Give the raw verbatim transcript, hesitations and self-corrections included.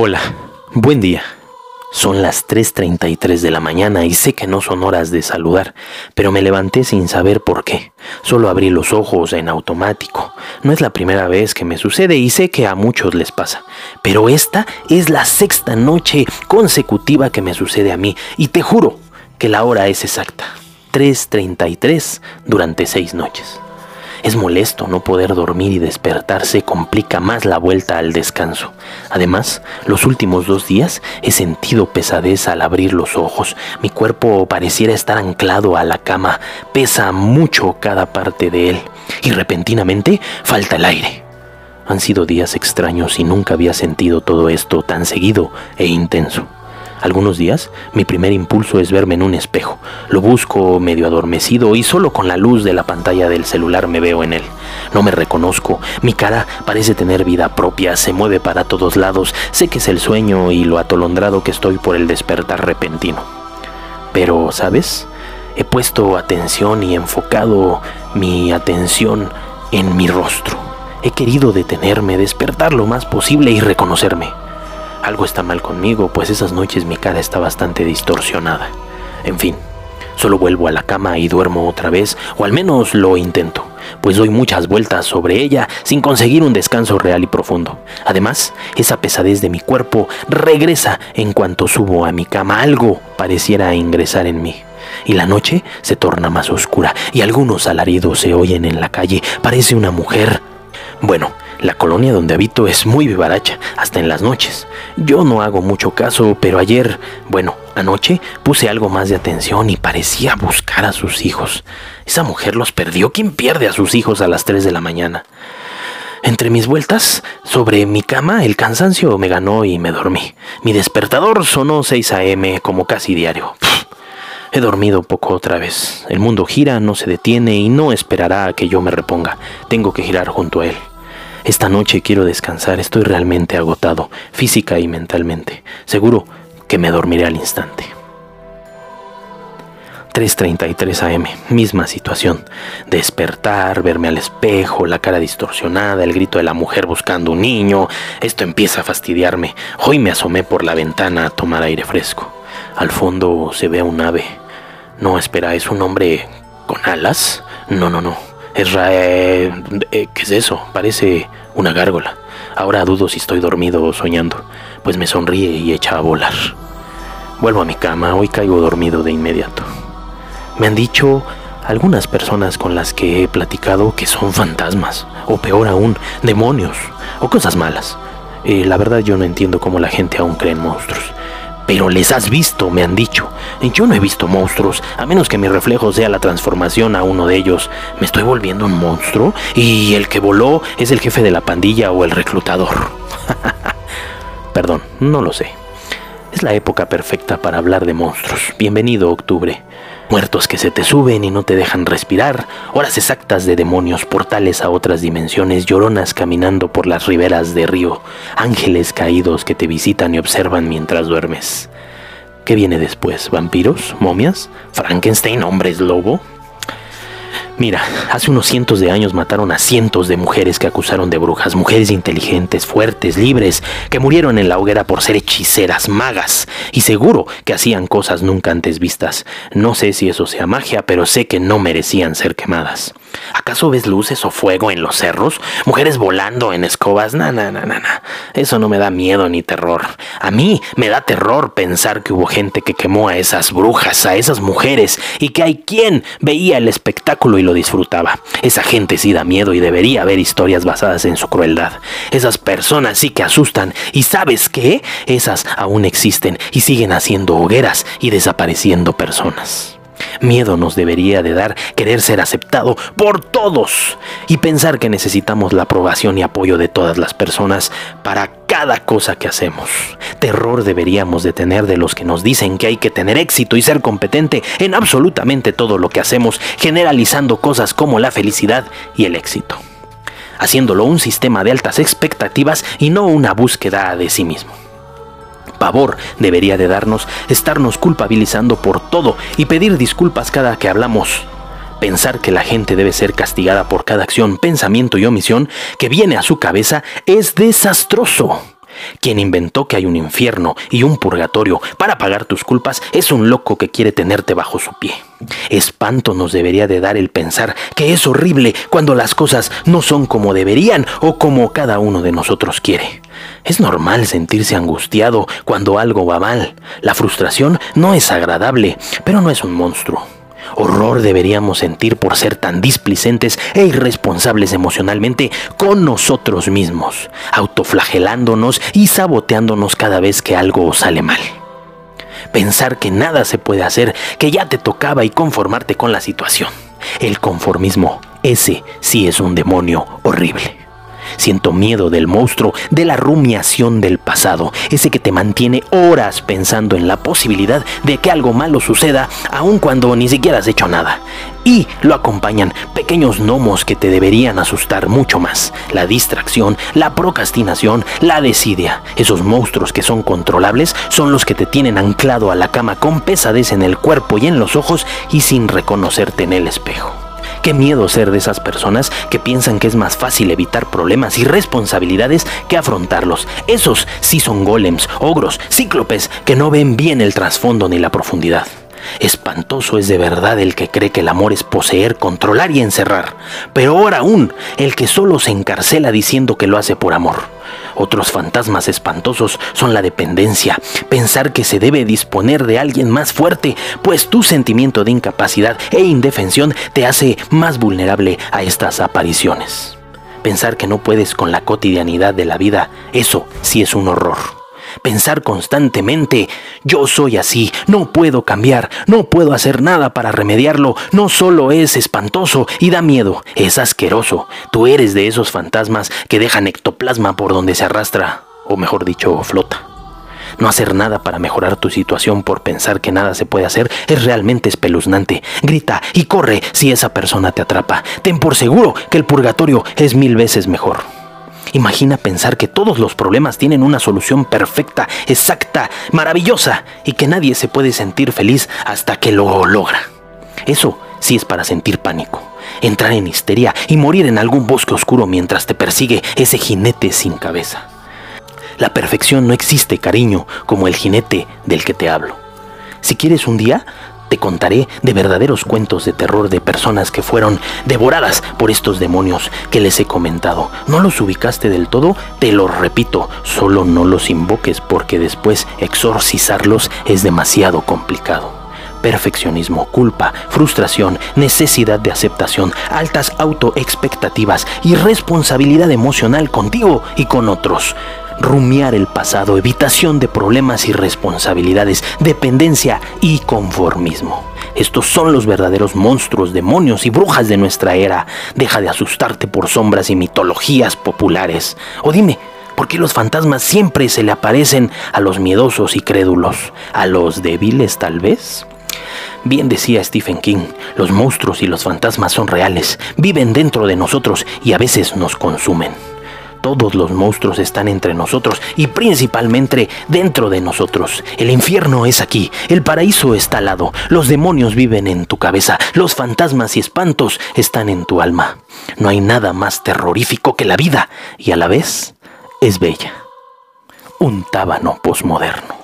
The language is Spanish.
Hola, buen día. Son las tres treinta y tres de la mañana y sé que no son horas de saludar, pero me levanté sin saber por qué. Solo abrí los ojos en automático. No es la primera vez que me sucede y sé que a muchos les pasa, pero esta es la sexta noche consecutiva que me sucede a mí y te juro que la hora es exacta. tres treinta y tres durante seis noches. Es molesto no poder dormir y despertarse complica más la vuelta al descanso. Además, los últimos dos días he sentido pesadez al abrir los ojos. Mi cuerpo pareciera estar anclado a la cama. Pesa mucho cada parte de él. Y repentinamente falta el aire. Han sido días extraños y nunca había sentido todo esto tan seguido e intenso. Algunos días, mi primer impulso es verme en un espejo. Lo busco medio adormecido y solo con la luz de la pantalla del celular me veo en él. No me reconozco. Mi cara parece tener vida propia, se mueve para todos lados. Sé que es el sueño y lo atolondrado que estoy por el despertar repentino. Pero, ¿sabes? He puesto atención y enfocado mi atención en mi rostro. He querido detenerme, despertar lo más posible y reconocerme. Algo está mal conmigo, pues esas noches mi cara está bastante distorsionada. En fin, solo vuelvo a la cama y duermo otra vez, o al menos lo intento, pues doy muchas vueltas sobre ella sin conseguir un descanso real y profundo. Además, esa pesadez de mi cuerpo regresa en cuanto subo a mi cama. Algo pareciera ingresar en mí. Y la noche se torna más oscura, y algunos alaridos se oyen en la calle. Parece una mujer. Bueno, la colonia donde habito es muy vivaracha, hasta en las noches. Yo no hago mucho caso, pero ayer, bueno, anoche, puse algo más de atención y parecía buscar a sus hijos. Esa mujer los perdió. ¿Quién pierde a sus hijos a las tres de la mañana? Entre mis vueltas, sobre mi cama, el cansancio me ganó y me dormí. Mi despertador sonó seis a eme como casi diario. Pff, he dormido poco otra vez. El mundo gira, no se detiene y no esperará a que yo me reponga. Tengo que girar junto a él. Esta noche quiero descansar, estoy realmente agotado, física y mentalmente. Seguro que me dormiré al instante. tres treinta y tres a eme, misma situación. Despertar, verme al espejo, la cara distorsionada, el grito de la mujer buscando un niño. Esto empieza a fastidiarme. Hoy me asomé por la ventana a tomar aire fresco. Al fondo se ve un ave. No, espera, ¿es un hombre con alas? No, no, no. Es ra... Eh, eh, ¿Qué es eso? Parece una gárgola. Ahora dudo si estoy dormido o soñando, pues me sonríe y echa a volar. Vuelvo a mi cama, hoy caigo dormido de inmediato. Me han dicho algunas personas con las que he platicado que son fantasmas, o peor aún, demonios, o cosas malas. Eh, la verdad yo no entiendo cómo la gente aún cree en monstruos. Pero les has visto, me han dicho. Yo no he visto monstruos, a menos que mi reflejo sea la transformación a uno de ellos. ¿Me estoy volviendo un monstruo? Y el que voló es el jefe de la pandilla o el reclutador. Perdón, no lo sé. Es la época perfecta para hablar de monstruos. Bienvenido octubre. Muertos que se te suben y no te dejan respirar, horas exactas de demonios, portales a otras dimensiones, lloronas caminando por las riberas de río, ángeles caídos que te visitan y observan mientras duermes. ¿Qué viene después? ¿Vampiros? ¿Momias? ¿Frankenstein? ¿Hombres lobo? Mira, hace unos cientos de años mataron a cientos de mujeres que acusaron de brujas, mujeres inteligentes, fuertes, libres, que murieron en la hoguera por ser hechiceras, magas, y seguro que hacían cosas nunca antes vistas. No sé si eso sea magia, pero sé que no merecían ser quemadas. ¿Acaso ves luces o fuego en los cerros? ¿Mujeres volando en escobas? Na, na, na, na, na. Eso no me da miedo ni terror. A mí me da terror pensar que hubo gente que quemó a esas brujas, a esas mujeres, y que hay quien veía el espectáculo y lo disfrutaba. Esa gente sí da miedo y debería haber historias basadas en su crueldad. Esas personas sí que asustan, y ¿sabes qué? Esas aún existen y siguen haciendo hogueras y desapareciendo personas. Miedo nos debería de dar querer ser aceptado por todos y pensar que necesitamos la aprobación y apoyo de todas las personas para cada cosa que hacemos. Terror deberíamos de tener de los que nos dicen que hay que tener éxito y ser competente en absolutamente todo lo que hacemos, generalizando cosas como la felicidad y el éxito, haciéndolo un sistema de altas expectativas y no una búsqueda de sí mismo. Pavor debería de darnos estarnos culpabilizando por todo y pedir disculpas cada que hablamos. Pensar que la gente debe ser castigada por cada acción, pensamiento y omisión que viene a su cabeza es desastroso. Quien inventó que hay un infierno y un purgatorio para pagar tus culpas es un loco que quiere tenerte bajo su pie. Espanto nos debería de dar el pensar que es horrible cuando las cosas no son como deberían o como cada uno de nosotros quiere. Es normal sentirse angustiado cuando algo va mal. La frustración no es agradable, pero no es un monstruo. Horror deberíamos sentir por ser tan displicentes e irresponsables emocionalmente con nosotros mismos, autoflagelándonos y saboteándonos cada vez que algo sale mal. Pensar que nada se puede hacer, que ya te tocaba y conformarte con la situación. El conformismo, ese sí es un demonio horrible. Siento miedo del monstruo, de la rumiación del pasado, ese que te mantiene horas pensando en la posibilidad de que algo malo suceda, aun cuando ni siquiera has hecho nada. Y lo acompañan pequeños gnomos que te deberían asustar mucho más: la distracción, la procrastinación, la desidia. Esos monstruos que son controlables son los que te tienen anclado a la cama con pesadez en el cuerpo y en los ojos y sin reconocerte en el espejo. Qué miedo ser de esas personas que piensan que es más fácil evitar problemas y responsabilidades que afrontarlos. Esos sí son golems, ogros, cíclopes que no ven bien el trasfondo ni la profundidad. Espantoso es de verdad el que cree que el amor es poseer, controlar y encerrar. Peor aún, el que solo se encarcela diciendo que lo hace por amor. Otros fantasmas espantosos son la dependencia, pensar que se debe disponer de alguien más fuerte, pues tu sentimiento de incapacidad e indefensión te hace más vulnerable a estas apariciones. Pensar que no puedes con la cotidianidad de la vida, eso sí es un horror. Pensar constantemente, yo soy así, no puedo cambiar, no puedo hacer nada para remediarlo, no solo es espantoso y da miedo, es asqueroso. Tú eres de esos fantasmas que dejan ectoplasma por donde se arrastra, o mejor dicho, flota. No hacer nada para mejorar tu situación por pensar que nada se puede hacer es realmente espeluznante. Grita y corre si esa persona te atrapa. Ten por seguro que el purgatorio es mil veces mejor. Imagina pensar que todos los problemas tienen una solución perfecta, exacta, maravillosa y que nadie se puede sentir feliz hasta que lo logra. Eso sí es para sentir pánico, entrar en histeria y morir en algún bosque oscuro mientras te persigue ese jinete sin cabeza. La perfección no existe, cariño, como el jinete del que te hablo. Si quieres un día, te contaré de verdaderos cuentos de terror de personas que fueron devoradas por estos demonios que les he comentado. ¿No los ubicaste del todo? Te lo repito, solo no los invoques porque después exorcizarlos es demasiado complicado. Perfeccionismo, culpa, frustración, necesidad de aceptación, altas autoexpectativas y responsabilidad emocional contigo y con otros. Rumiar el pasado, evitación de problemas y responsabilidades, dependencia y conformismo. Estos son los verdaderos monstruos, demonios y brujas de nuestra era. Deja de asustarte por sombras y mitologías populares. O dime, ¿por qué los fantasmas siempre se le aparecen a los miedosos y crédulos? ¿A los débiles, tal vez? Bien decía Stephen King, los monstruos y los fantasmas son reales, viven dentro de nosotros y a veces nos consumen. Todos los monstruos están entre nosotros y principalmente dentro de nosotros. El infierno es aquí, el paraíso está al lado, los demonios viven en tu cabeza, los fantasmas y espantos están en tu alma. No hay nada más terrorífico que la vida y a la vez es bella. Un tábano posmoderno.